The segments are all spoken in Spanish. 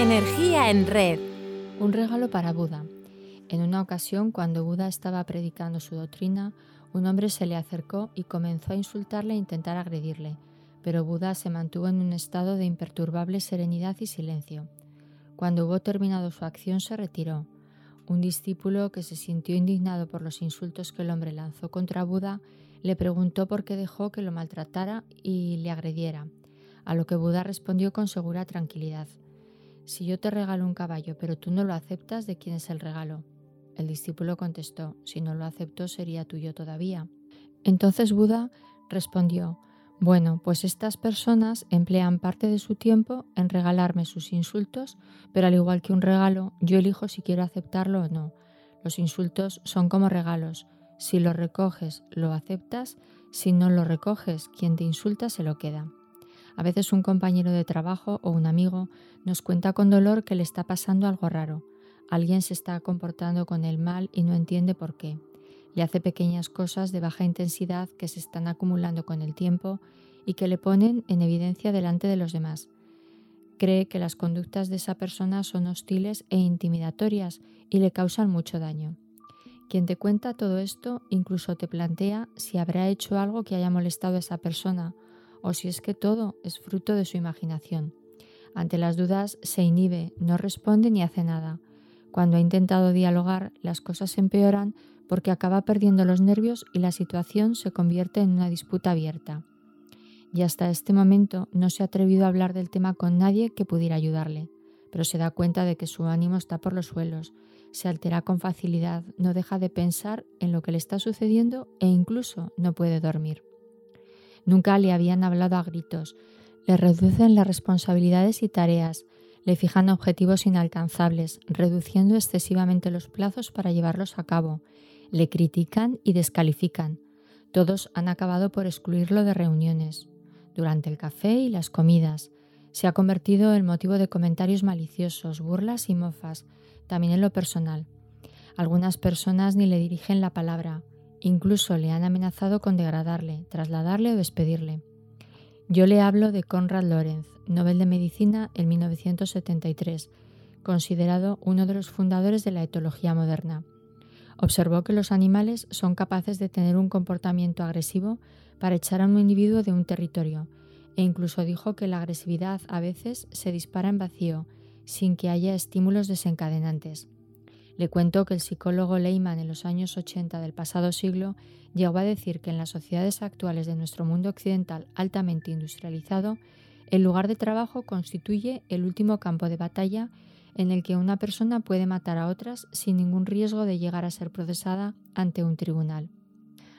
Energía en red. Un regalo para Buda. En una ocasión, cuando Buda estaba predicando su doctrina, un hombre se le acercó y comenzó a insultarle e intentar agredirle, pero Buda se mantuvo en un estado de imperturbable serenidad y silencio. Cuando hubo terminado su acción, se retiró. Un discípulo que se sintió indignado por los insultos que el hombre lanzó contra Buda, le preguntó por qué dejó que lo maltratara y le agrediera, a lo que Buda respondió con segura tranquilidad: «Si yo te regalo un caballo, pero tú no lo aceptas, ¿de quién es el regalo?». El discípulo contestó: «Si no lo acepto, sería tuyo todavía». Entonces Buda respondió: «Bueno, pues estas personas emplean parte de su tiempo en regalarme sus insultos, pero al igual que un regalo, yo elijo si quiero aceptarlo o no. Los insultos son como regalos. Si lo recoges, lo aceptas. Si no lo recoges, quien te insulta se lo queda». A veces un compañero de trabajo o un amigo nos cuenta con dolor que le está pasando algo raro. Alguien se está comportando con él mal y no entiende por qué. Le hace pequeñas cosas de baja intensidad que se están acumulando con el tiempo y que le ponen en evidencia delante de los demás. Cree que las conductas de esa persona son hostiles e intimidatorias y le causan mucho daño. Quien te cuenta todo esto incluso te plantea si habrá hecho algo que haya molestado a esa persona o si es que todo es fruto de su imaginación. Ante las dudas se inhibe, no responde ni hace nada. Cuando ha intentado dialogar, las cosas se empeoran porque acaba perdiendo los nervios y la situación se convierte en una disputa abierta. Y hasta este momento no se ha atrevido a hablar del tema con nadie que pudiera ayudarle, pero se da cuenta de que su ánimo está por los suelos, se altera con facilidad, no deja de pensar en lo que le está sucediendo e incluso no puede dormir. Nunca le habían hablado a gritos, le reducen las responsabilidades y tareas, le fijan objetivos inalcanzables, reduciendo excesivamente los plazos para llevarlos a cabo. Le critican y descalifican. Todos han acabado por excluirlo de reuniones, durante el café y las comidas. Se ha convertido en motivo de comentarios maliciosos, burlas y mofas, también en lo personal. Algunas personas ni le dirigen la palabra, incluso le han amenazado con degradarle, trasladarle o despedirle. Yo le hablo de Konrad Lorenz, Nobel de Medicina en 1973, considerado uno de los fundadores de la etología moderna. Observó que los animales son capaces de tener un comportamiento agresivo para echar a un individuo de un territorio, e incluso dijo que la agresividad a veces se dispara en vacío, sin que haya estímulos desencadenantes. Le cuento que el psicólogo Leymann en los años 80 del pasado siglo llegó a decir que en las sociedades actuales de nuestro mundo occidental altamente industrializado, el lugar de trabajo constituye el último campo de batalla en el que una persona puede matar a otras sin ningún riesgo de llegar a ser procesada ante un tribunal.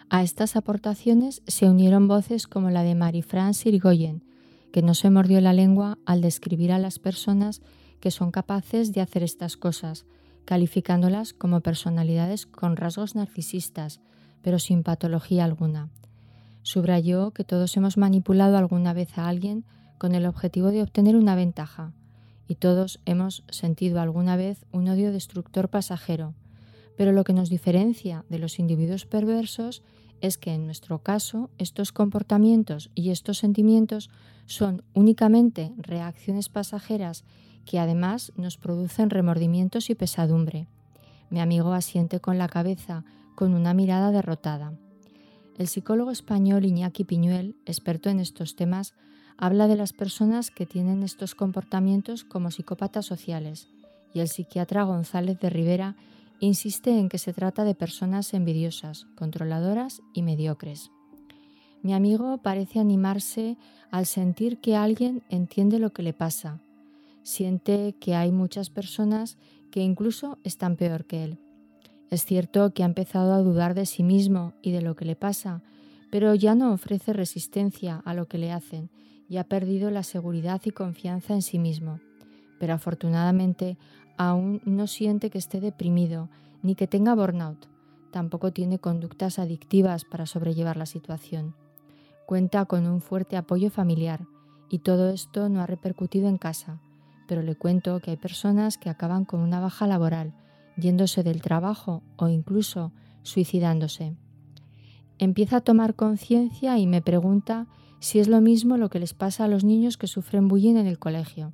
A estas aportaciones se unieron voces como la de Marie-France Irigoyen, que no se mordió la lengua al describir a las personas que son capaces de hacer estas cosas, calificándolas como personalidades con rasgos narcisistas, pero sin patología alguna. Subrayó que todos hemos manipulado alguna vez a alguien con el objetivo de obtener una ventaja, y todos hemos sentido alguna vez un odio destructor pasajero, pero lo que nos diferencia de los individuos perversos es que en nuestro caso estos comportamientos y estos sentimientos son únicamente reacciones pasajeras que además nos producen remordimientos y pesadumbre. Mi amigo asiente con la cabeza, con una mirada derrotada. El psicólogo español Iñaki Piñuel, experto en estos temas, habla de las personas que tienen estos comportamientos como psicópatas sociales, y el psiquiatra González de Rivera insiste en que se trata de personas envidiosas, controladoras y mediocres. Mi amigo parece animarse al sentir que alguien entiende lo que le pasa. Siente que hay muchas personas que incluso están peor que él. Es cierto que ha empezado a dudar de sí mismo y de lo que le pasa, pero ya no ofrece resistencia a lo que le hacen y ha perdido la seguridad y confianza en sí mismo. Pero afortunadamente aún no siente que esté deprimido ni que tenga burnout. Tampoco tiene conductas adictivas para sobrellevar la situación. Cuenta con un fuerte apoyo familiar y todo esto no ha repercutido en casa. Pero le cuento que hay personas que acaban con una baja laboral, yéndose del trabajo o incluso suicidándose. Empieza a tomar conciencia y me pregunta si es lo mismo lo que les pasa a los niños que sufren bullying en el colegio.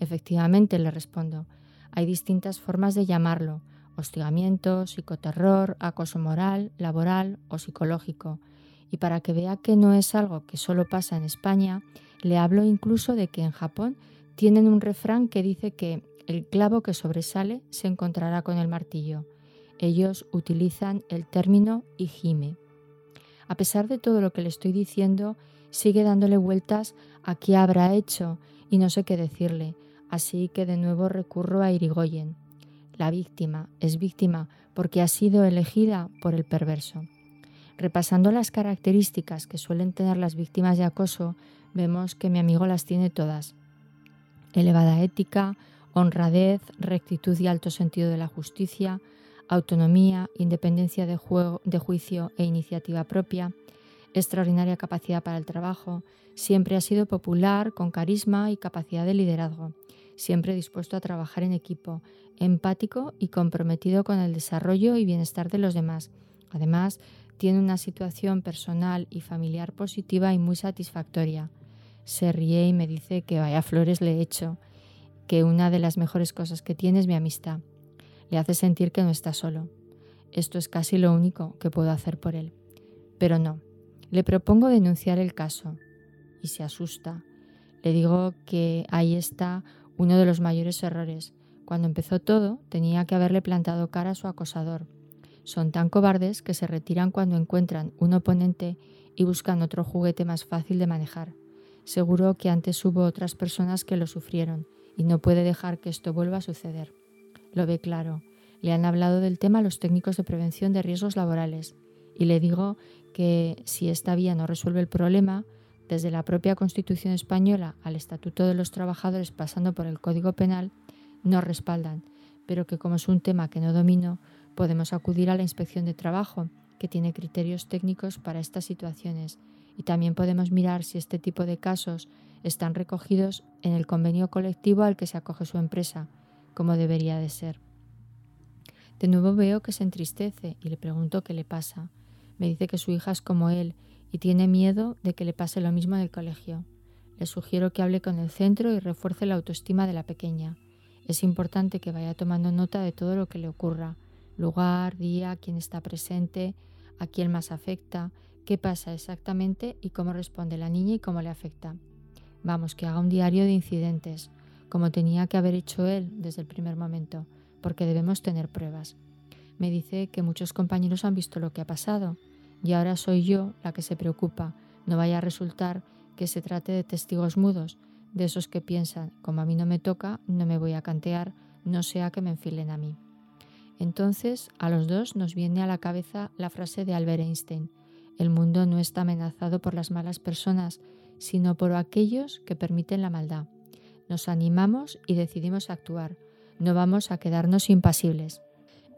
Efectivamente, le respondo, hay distintas formas de llamarlo: hostigamiento, psicoterror, acoso moral, laboral o psicológico. Y para que vea que no es algo que solo pasa en España, le hablo incluso de que en Japón tienen un refrán que dice que el clavo que sobresale se encontrará con el martillo. Ellos utilizan el término hijime. A pesar de todo lo que le estoy diciendo, sigue dándole vueltas a qué habrá hecho y no sé qué decirle, así que de nuevo recurro a Irigoyen. La víctima es víctima porque ha sido elegida por el perverso. Repasando las características que suelen tener las víctimas de acoso, vemos que mi amigo las tiene todas. Elevada ética, honradez, rectitud y alto sentido de la justicia, autonomía, independencia de juicio e iniciativa propia, extraordinaria capacidad para el trabajo, siempre ha sido popular, con carisma y capacidad de liderazgo, siempre dispuesto a trabajar en equipo, empático y comprometido con el desarrollo y bienestar de los demás. Además, tiene una situación personal y familiar positiva y muy satisfactoria. Se ríe y me dice que vaya flores le he hecho, que una de las mejores cosas que tiene es mi amistad. Le hace sentir que no está solo. Esto es casi lo único que puedo hacer por él. Pero no, le propongo denunciar el caso y se asusta. Le digo que ahí está uno de los mayores errores. Cuando empezó todo, tenía que haberle plantado cara a su acosador. Son tan cobardes que se retiran cuando encuentran un oponente y buscan otro juguete más fácil de manejar. Seguro que antes hubo otras personas que lo sufrieron y no puede dejar que esto vuelva a suceder. Lo ve claro. Le han hablado del tema a los técnicos de prevención de riesgos laborales y le digo que si esta vía no resuelve el problema, desde la propia Constitución Española al Estatuto de los Trabajadores pasando por el Código Penal, no respaldan, pero que como es un tema que no domino, podemos acudir a la Inspección de Trabajo, que tiene criterios técnicos para estas situaciones, y también podemos mirar si este tipo de casos están recogidos en el convenio colectivo al que se acoge su empresa, como debería de ser. De nuevo veo que se entristece y le pregunto qué le pasa. Me dice que su hija es como él y tiene miedo de que le pase lo mismo en el colegio. Le sugiero que hable con el centro y refuerce la autoestima de la pequeña. Es importante que vaya tomando nota de todo lo que le ocurra. Lugar, día, quién está presente, a quién más afecta, qué pasa exactamente y cómo responde la niña y cómo le afecta. Vamos, que haga un diario de incidentes, como tenía que haber hecho él desde el primer momento, porque debemos tener pruebas. Me dice que muchos compañeros han visto lo que ha pasado y ahora soy yo la que se preocupa. No vaya a resultar que se trate de testigos mudos, de esos que piensan, como a mí no me toca, no me voy a cantear, no sea que me enfilen a mí. Entonces, a los dos nos viene a la cabeza la frase de Albert Einstein: el mundo no está amenazado por las malas personas, sino por aquellos que permiten la maldad. Nos animamos y decidimos actuar. No vamos a quedarnos impasibles.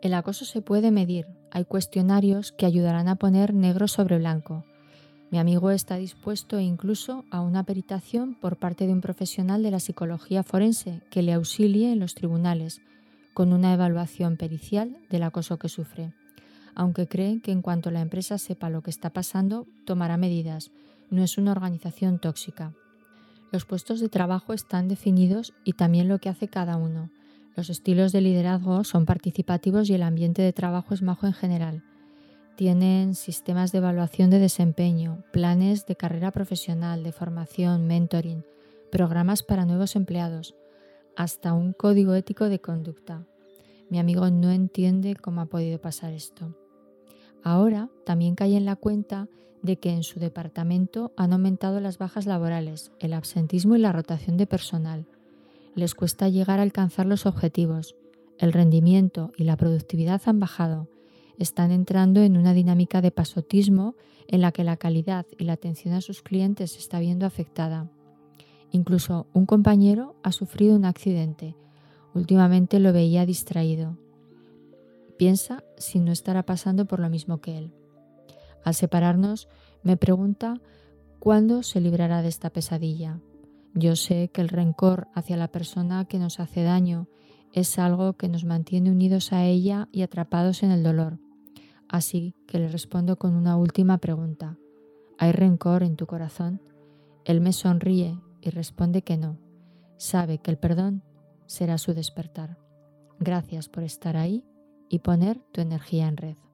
El acoso se puede medir. Hay cuestionarios que ayudarán a poner negro sobre blanco. Mi amigo está dispuesto incluso a una peritación por parte de un profesional de la psicología forense que le auxilie en los tribunales, con una evaluación pericial del acoso que sufre, aunque cree que en cuanto la empresa sepa lo que está pasando, tomará medidas. No es una organización tóxica. Los puestos de trabajo están definidos y también lo que hace cada uno. Los estilos de liderazgo son participativos y el ambiente de trabajo es majo en general. Tienen sistemas de evaluación de desempeño, planes de carrera profesional, de formación, mentoring, programas para nuevos empleados, hasta un código ético de conducta. Mi amigo no entiende cómo ha podido pasar esto. Ahora también cae en la cuenta de que en su departamento han aumentado las bajas laborales, el absentismo y la rotación de personal. Les cuesta llegar a alcanzar los objetivos. El rendimiento y la productividad han bajado. Están entrando en una dinámica de pasotismo en la que la calidad y la atención a sus clientes se está viendo afectada. Incluso un compañero ha sufrido un accidente. Últimamente lo veía distraído. Piensa si no estará pasando por lo mismo que él. Al separarnos, me pregunta cuándo se librará de esta pesadilla. Yo sé que el rencor hacia la persona que nos hace daño es algo que nos mantiene unidos a ella y atrapados en el dolor. Así que le respondo con una última pregunta. ¿Hay rencor en tu corazón? Él me sonríe y responde que no. sabe que el perdón será su despertar. Gracias por estar ahí y poner tu energía en red.